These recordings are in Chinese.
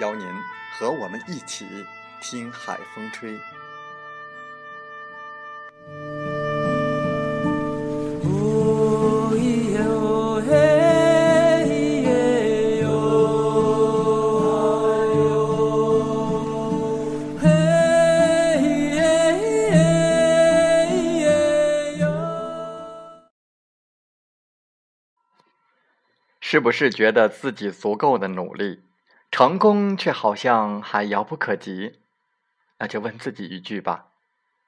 邀您和我们一起听海风吹。是不是觉得自己足够的努力，成功却好像还遥不可及？那就问自己一句吧，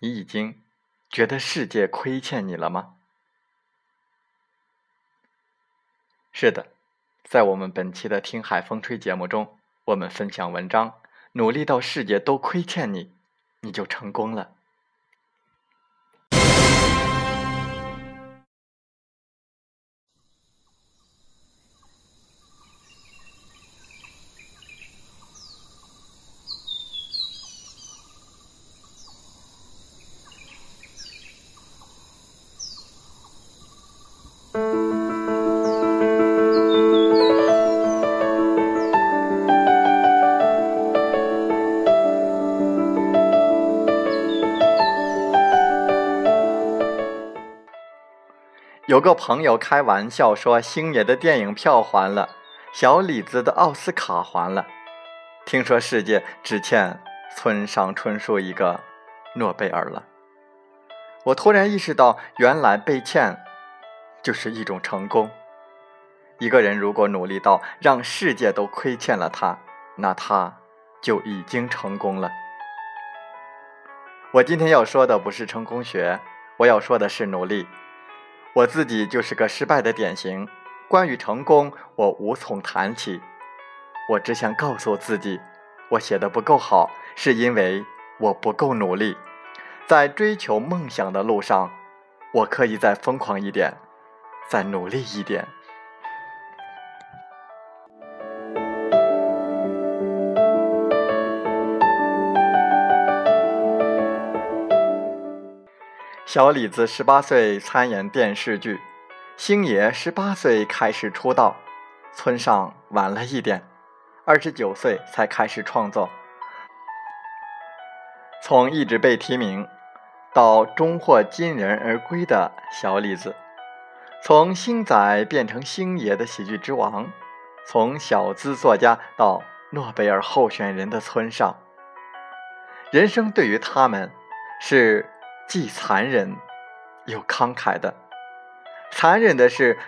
你已经觉得世界亏欠你了吗？是的，在我们本期的听海风吹节目中，我们分享文章，努力到世界都亏欠你，你就成功了。有个朋友开玩笑说，星爷的电影票还了，小李子的奥斯卡还了，听说世界只欠村上春树一个诺贝尔了。我突然意识到，原来被欠就是一种成功。一个人如果努力到让世界都亏欠了他，那他就已经成功了。我今天要说的不是成功学，我要说的是努力。我自己就是个失败的典型，关于成功，我无从谈起。我只想告诉自己，我写得不够好，是因为我不够努力。在追求梦想的路上，我可以再疯狂一点，再努力一点。小李子18岁参演电视剧，星爷18岁开始出道，村上晚了一点，29岁才开始创作。从一直被提名到终获金人而归的小李子，从星仔变成星爷的喜剧之王，从小资作家到诺贝尔候选人的村上，人生对于他们是既残忍又慷慨的。残忍的是，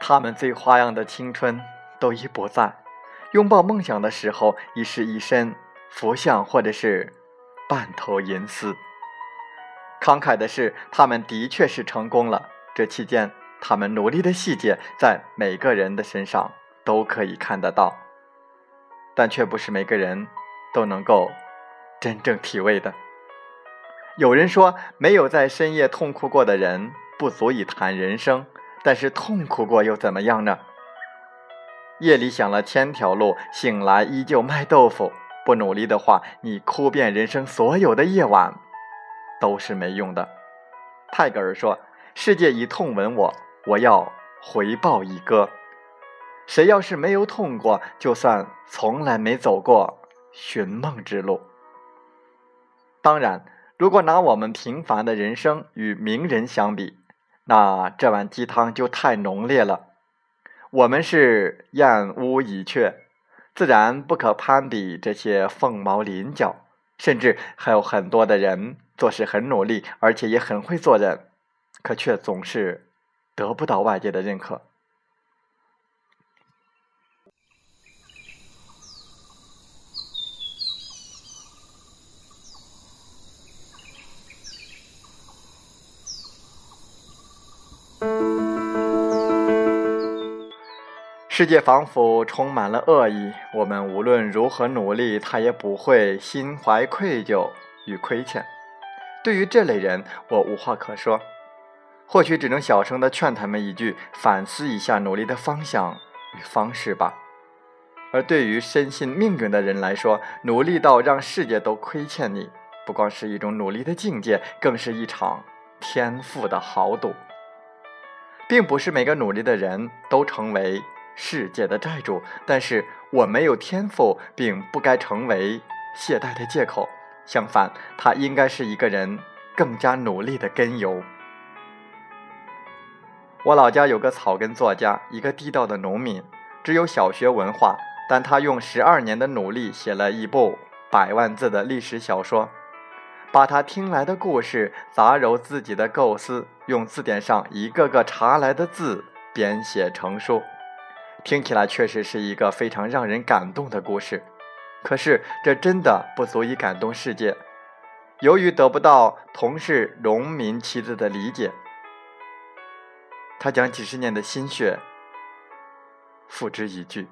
他们最花样的青春都已不在，拥抱梦想的时候已是一身浮相或者是半头银丝。慷慨的是，他们的确是成功了，这期间他们努力的细节在每个人的身上都可以看得到，但却不是每个人都能够真正体味的。有人说，没有在深夜痛哭过的人不足以谈人生，但是痛哭过又怎么样呢？夜里想了1000条路，醒来依旧卖豆腐，不努力的话，你哭遍人生所有的夜晚都是没用的。泰戈尔说，世界以痛吻我，我要回报以歌。谁要是没有痛过，就算从来没走过寻梦之路。当然，如果拿我们平凡的人生与名人相比，那这碗鸡汤就太浓烈了。我们是燕屋蚁雀，自然不可攀比这些凤毛麟角，甚至还有很多的人做事很努力，而且也很会做人，可却总是得不到外界的认可。世界仿佛充满了恶意，我们无论如何努力，他也不会心怀愧疚与亏欠。对于这类人，我无话可说，或许只能小声地劝他们一句，反思一下努力的方向与方式吧。而对于深信命运的人来说，努力到让世界都亏欠你，不光是一种努力的境界，更是一场天赋的豪赌。并不是每个努力的人都成为世界的债主，但是我没有天赋并不该成为懈怠的借口，相反，它应该是一个人更加努力的根由。我老家有个草根作家，一个地道的农民，只有小学文化，但他用12年的努力写了一部100万字的历史小说，把他听来的故事杂糅自己的构思，用字典上一个个查来的字编写成书。听起来确实是一个非常让人感动的故事，可是这真的不足以感动世界。由于得不到同是农民妻子的理解，他将几10年的心血付之一炬。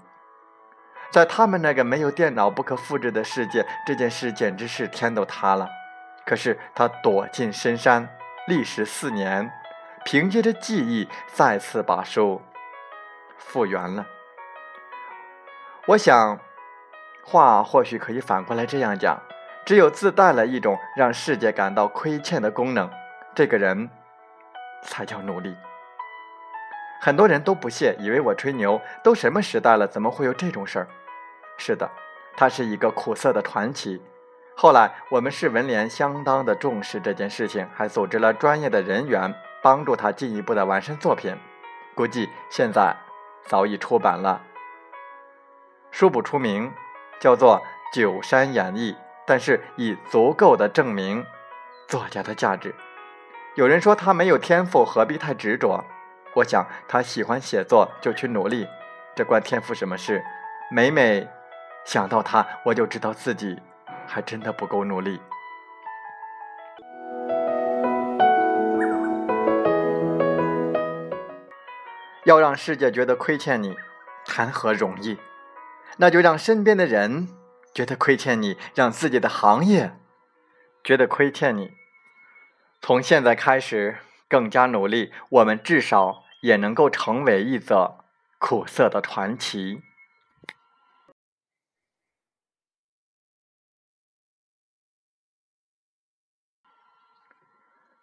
在他们那个没有电脑不可复制的世界，这件事简直是天都塌了。可是他躲进深山，历时4年，凭借着记忆再次把书复原了。我想，话或许可以反过来这样讲，只有自带了一种让世界感到亏欠的功能，这个人才叫努力。很多人都不屑，以为我吹牛，都什么时代了，怎么会有这种事儿？是的，它是一个苦涩的传奇。后来我们市文联相当的重视这件事情，还组织了专业的人员帮助他进一步的完善作品，估计现在早已出版了，书不出名，叫做《九山演义》，但是已足够的证明作家的价值。有人说他没有天赋，何必太执着？我想他喜欢写作就去努力，这关天赋什么事？每每想到他，我就知道自己还真的不够努力。要让世界觉得亏欠你，谈何容易？那就让身边的人觉得亏欠你，让自己的行业觉得亏欠你。从现在开始，更加努力，我们至少也能够成为一则苦涩的传奇。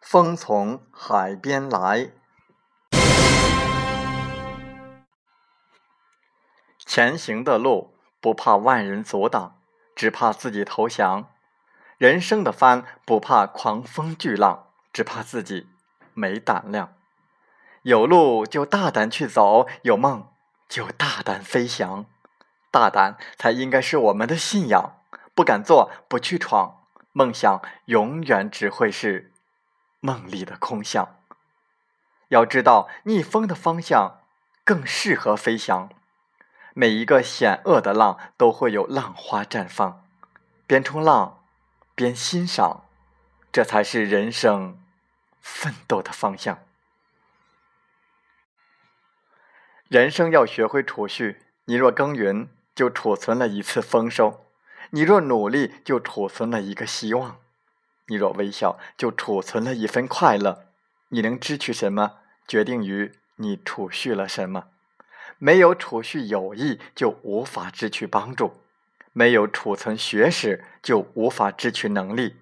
风从海边来。前行的路不怕万人阻挡，只怕自己投降。人生的帆不怕狂风巨浪，只怕自己没胆量。有路就大胆去走，有梦就大胆飞翔。大胆才应该是我们的信仰，不敢做，不去闯，梦想永远只会是梦里的空想。要知道逆风的方向更适合飞翔。每一个险恶的浪都会有浪花绽放，边冲浪边欣赏，这才是人生奋斗的方向。人生要学会储蓄，你若耕耘就储存了一次丰收，你若努力就储存了一个希望，你若微笑就储存了一份快乐。你能支取什么，决定于你储蓄了什么。没有储蓄友谊，就无法支取帮助；没有储存学识，就无法支取能力；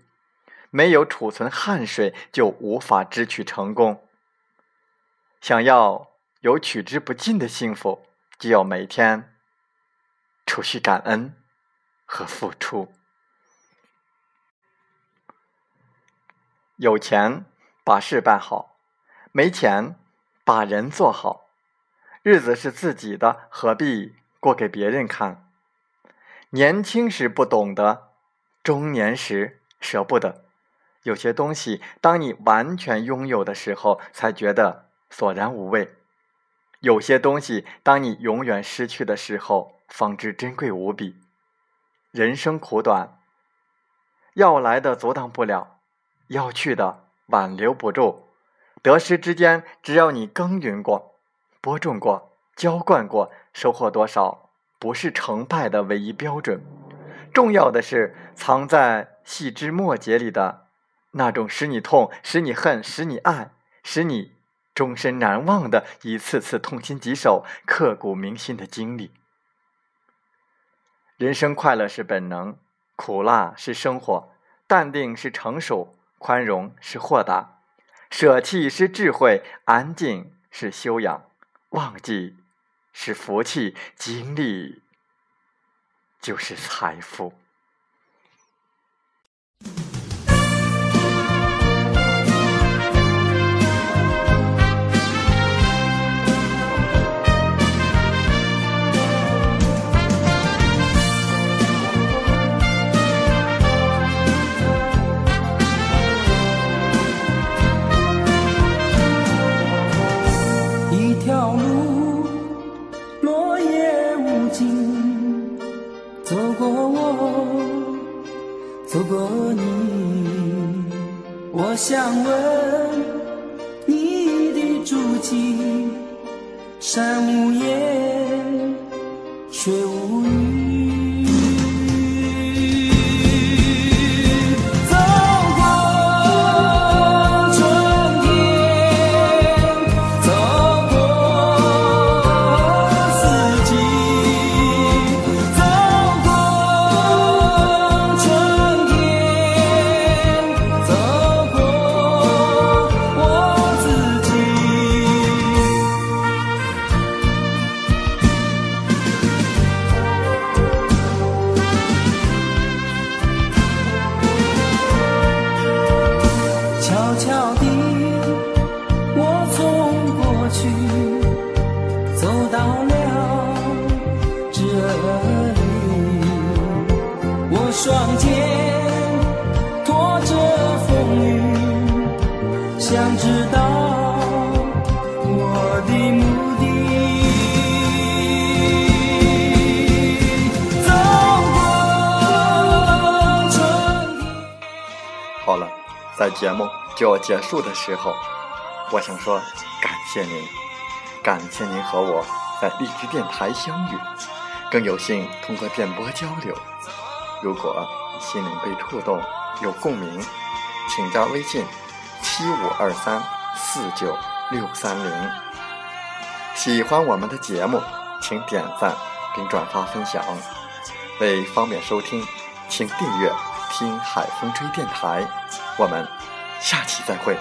没有储存汗水，就无法支取成功。想要有取之不尽的幸福，就要每天储蓄感恩和付出。有钱把事办好，没钱，把人做好。日子是自己的，何必过给别人看？年轻时不懂得，中年时舍不得。有些东西，当你完全拥有的时候，才觉得索然无味；有些东西，当你永远失去的时候，方知珍贵无比。人生苦短，要来的阻挡不了，要去的挽留不住。得失之间，只要你耕耘过、播种过、浇灌过，收获多少不是成败的唯一标准。重要的是藏在细枝末节里的那种使你痛、使你恨、使你爱、使你终身难忘的一次次痛心疾首、刻骨铭心的经历。人生快乐是本能，苦辣是生活，淡定是成熟，宽容是豁达。舍弃是智慧，安静是修养，忘记是福气，经历就是财富。我想问你的足迹，山无言，水无语，走过春天，走过四季，走过春双肩拖着风雨，想知道我的目的。走过春天。好了，在节目就要结束的时候，我想说感谢您，感谢您和我在荔枝电台相遇，更有幸通过电波交流。如果心灵被触动，有共鸣，请加微信7523496630。喜欢我们的节目，请点赞并转发分享。为方便收听，请订阅听海风吹电台。我们下期再会。